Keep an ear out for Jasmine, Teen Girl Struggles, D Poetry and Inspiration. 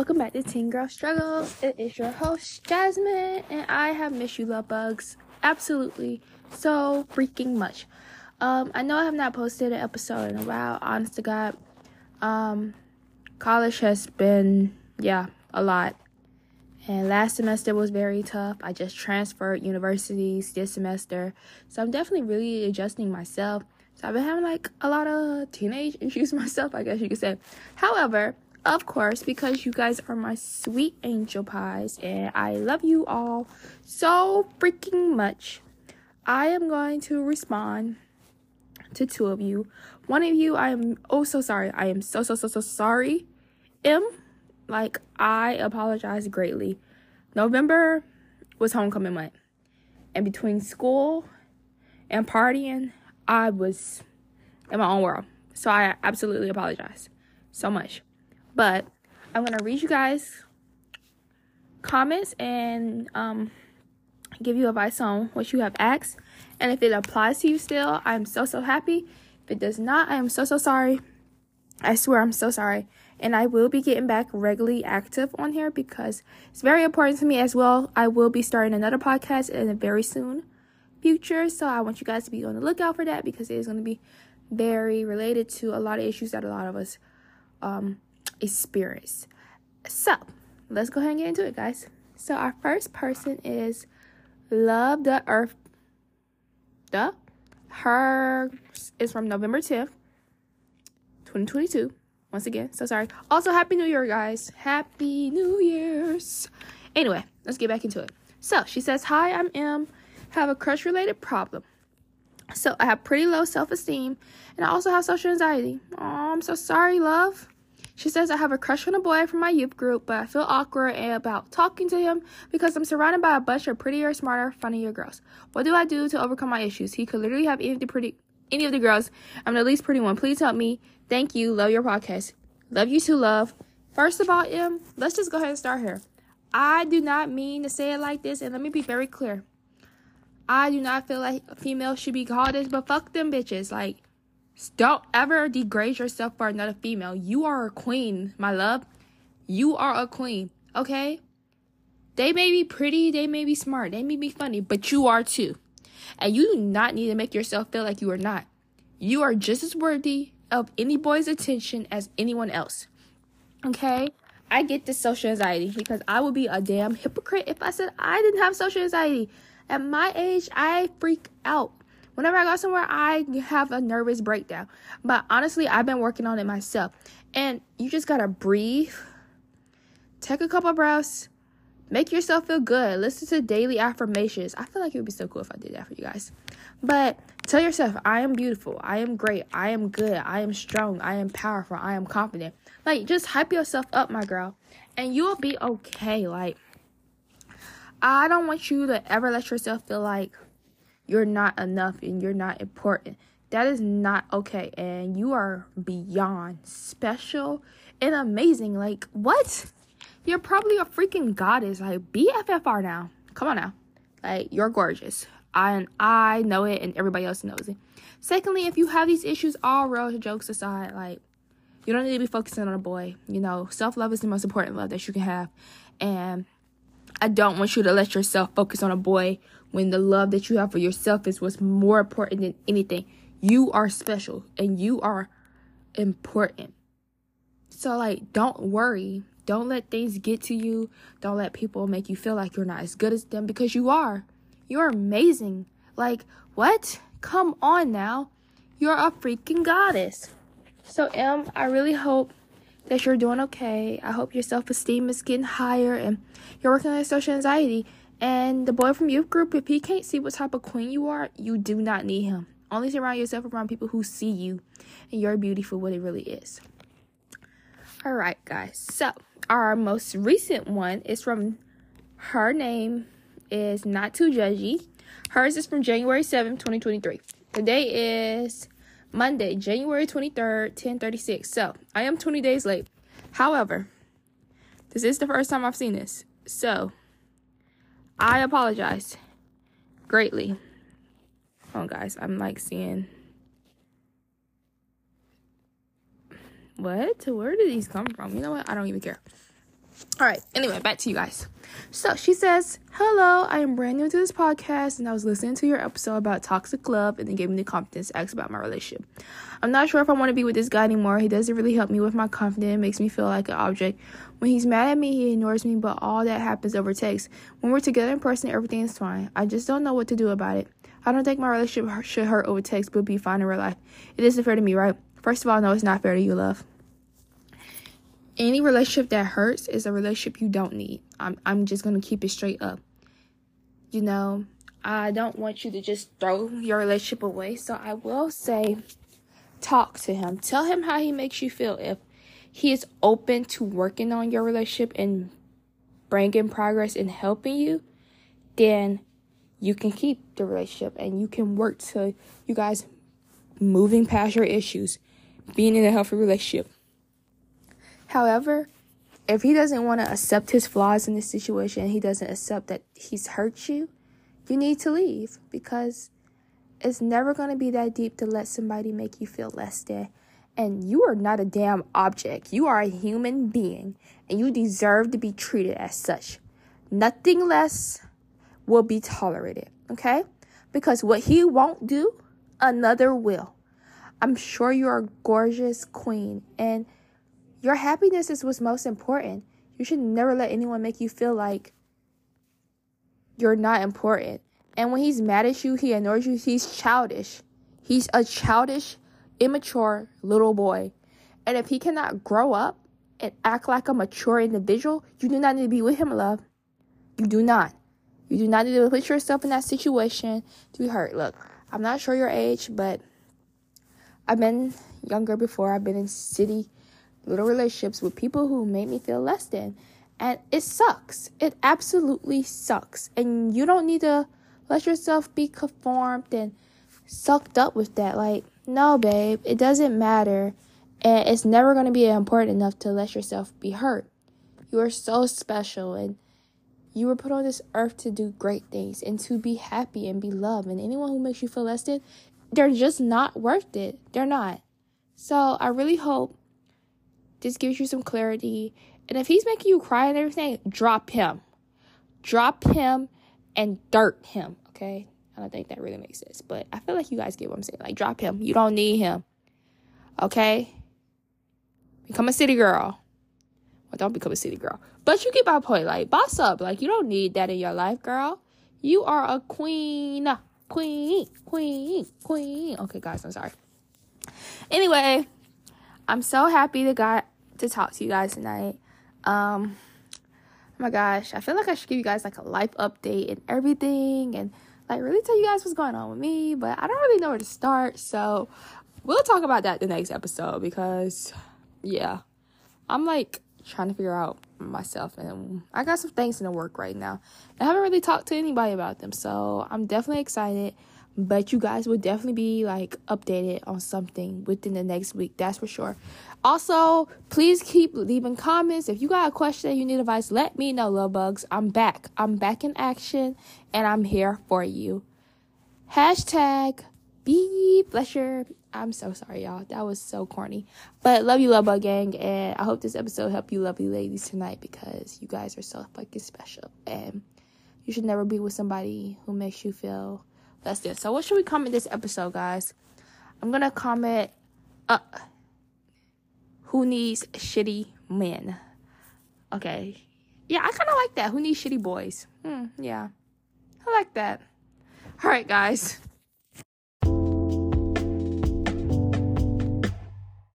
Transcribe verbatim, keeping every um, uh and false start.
Welcome back to Teen Girl Struggles. It is your host, Jasmine, and I have missed you, love bugs. Absolutely. So freaking much. Um, I know I have not posted an episode in a while, honest to God. Um, college has been, yeah, a lot. And last semester was very tough. I just transferred universities this semester. So I'm definitely really adjusting myself. So I've been having like a lot of teenage issues myself, I guess you could say. However, of course, because you guys are my sweet angel pies and I love you all so freaking much, I am going to respond to two of you. One of you, I am oh so sorry. I am so, so, so, so sorry. M, like, I apologize greatly. November was homecoming month. And between school and partying, I was in my own world. So I absolutely apologize so much. But I'm going to read you guys comments and um, give you advice on what you have asked. And if it applies to you still, I'm so, so happy. If it does not, I am so, so sorry. I swear I'm so sorry. And I will be getting back regularly active on here because it's very important to me as well. I will be starting another podcast in a very soon future. So I want you guys to be on the lookout for that because it is going to be very related to a lot of issues that a lot of us um. experience. So let's go ahead and get into it, guys. So our first person is Love the Earth. Duh. Her is from November tenth, twenty twenty-two. Once again, so sorry. Also, Happy New Year, guys. Happy New Year's. Anyway, let's get back into it. So she says, hi, I'm M. Have a crush related problem. So I have pretty low self-esteem and I also have social anxiety. Oh, I'm so sorry, love. She says, I have a crush on a boy from my youth group, but I feel awkward about talking to him because I'm surrounded by a bunch of prettier, smarter, funnier girls. What do I do to overcome my issues? He could literally have any of the pretty, any of the girls. I'm the least pretty one. Please help me. Thank you. Love your podcast. Love you too, love. First of all, Em, let's just go ahead and start here. I do not mean to say it like this, and let me be very clear. I do not feel like females should be called this, but fuck them bitches. Like, don't ever degrade yourself for another female. You are a queen, my love. You are a queen, okay? They may be pretty, they may be smart, they may be funny, but you are too. And you do not need to make yourself feel like you are not. You are just as worthy of any boy's attention as anyone else, okay? I get this social anxiety because I would be a damn hypocrite if I said I didn't have social anxiety. At my age, I freak out. Whenever I go somewhere, I have a nervous breakdown. But honestly, I've been working on it myself. And you just gotta breathe. Take a couple breaths. Make yourself feel good. Listen to daily affirmations. I feel like it would be so cool if I did that for you guys. But tell yourself, I am beautiful. I am great. I am good. I am strong. I am powerful. I am confident. Like, just hype yourself up, my girl. And you'll be okay. Like, I don't want you to ever let yourself feel like you're not enough and you're not important. That is not okay. And you are beyond special and amazing. Like, what? You're probably a freaking goddess. Like, be F F R now. Come on now. Like, you're gorgeous. I, and I know it and everybody else knows it. Secondly, if you have these issues, all real jokes aside, like, you don't need to be focusing on a boy. You know, self-love is the most important love that you can have. And I don't want you to let yourself focus on a boy when the love that you have for yourself is what's more important than anything. You are special and you are important. So, like, don't worry. Don't let things get to you. Don't let people make you feel like you're not as good as them because you are. You're amazing. Like, what? Come on now. You're a freaking goddess. So, Em, I really hope that you're doing okay. I hope your self-esteem is getting higher and you're working on social anxiety. And the boy from youth group, if he can't see what type of queen you are, you do not need him. Only surround yourself around people who see you and your beauty for what it really is. All right, guys. So our most recent one is from, her name is Not Too Judgy. Hers is from January seventh, twenty twenty-three. Today is Monday, January twenty-third, ten thirty-six. So I am twenty days late. However, this is the first time I've seen this. So I apologize greatly. Oh, guys, I'm like seeing. What? Where did these come from? You know what? I don't even care. All right, anyway, back to you guys. So she says, hello, I am brand new to this podcast, and I was listening to your episode about toxic love, and it gave me the confidence to ask about my relationship. I'm not sure if I want to be with this guy anymore. He doesn't really help me with my confidence. It makes me feel like an object. When he's mad at me, he ignores me, but all that happens over text. When we're together in person, everything is fine. I just don't know what to do about it. I don't think my relationship should hurt over text, but be fine in real life. It isn't fair to me, right? First of all, no, it's not fair to you, love. Any relationship that hurts is a relationship you don't need. I'm I'm just going to keep it straight up. You know, I don't want you to just throw your relationship away. So I will say, talk to him. Tell him how he makes you feel. If he is open to working on your relationship and bringing progress and helping you, then you can keep the relationship and you can work to you guys moving past your issues, being in a healthy relationship. However, if he doesn't want to accept his flaws in this situation, he doesn't accept that he's hurt you, you need to leave, because it's never going to be that deep to let somebody make you feel less than. And you are not a damn object. You are a human being, and you deserve to be treated as such. Nothing less will be tolerated, okay? Because what he won't do, another will. I'm sure you're a gorgeous queen, and your happiness is what's most important. You should never let anyone make you feel like you're not important. And when he's mad at you, he annoys you, he's childish. He's a childish, immature little boy. And if he cannot grow up and act like a mature individual, you do not need to be with him, love. You do not. You do not need to put yourself in that situation to be hurt. Look, I'm not sure your age, but I've been younger before. I've been in city little relationships with people who made me feel less than, and it sucks. It absolutely sucks, and you don't need to let yourself be conformed and sucked up with that. Like, no, babe, it doesn't matter, and it's never going to be important enough to let yourself be hurt. You are so special, and you were put on this earth to do great things and to be happy and be loved, and anyone who makes you feel less than, they're just not worth it. They're not. So I really hope this gives you some clarity. And if he's making you cry and everything, drop him. Drop him and dirt him, okay? I don't think that really makes sense, but I feel like you guys get what I'm saying. Like, drop him. You don't need him, okay? Become a city girl. Well, don't become a city girl. But you get my point. Like, boss up. Like, you don't need that in your life, girl. You are a queen. Queen. Queen. Queen. Okay, guys, I'm sorry. Anyway, I'm so happy to got to talk to you guys tonight. Um, oh my gosh, I feel like I should give you guys like a life update and everything, and like really tell you guys what's going on with me. But I don't really know where to start, so we'll talk about that the next episode, because yeah, I'm like trying to figure out myself, and I got some things in the work right now. I haven't really talked to anybody about them, so I'm definitely excited. But you guys will definitely be, like, updated on something within the next week. That's for sure. Also, please keep leaving comments. If you got a question, you need advice, let me know, love bugs. I'm back. I'm back in action, and I'm here for you. Hashtag be pleasure. I'm so sorry, y'all. That was so corny. But love you, love bug gang. And I hope this episode helped you lovely ladies tonight, because you guys are so fucking special. And you should never be with somebody who makes you feel that's it. So what should we comment this episode, guys? I'm going to comment, uh, who needs shitty men? Okay. Yeah, I kind of like that. Who needs shitty boys? Hmm, yeah. I like that. All right, guys.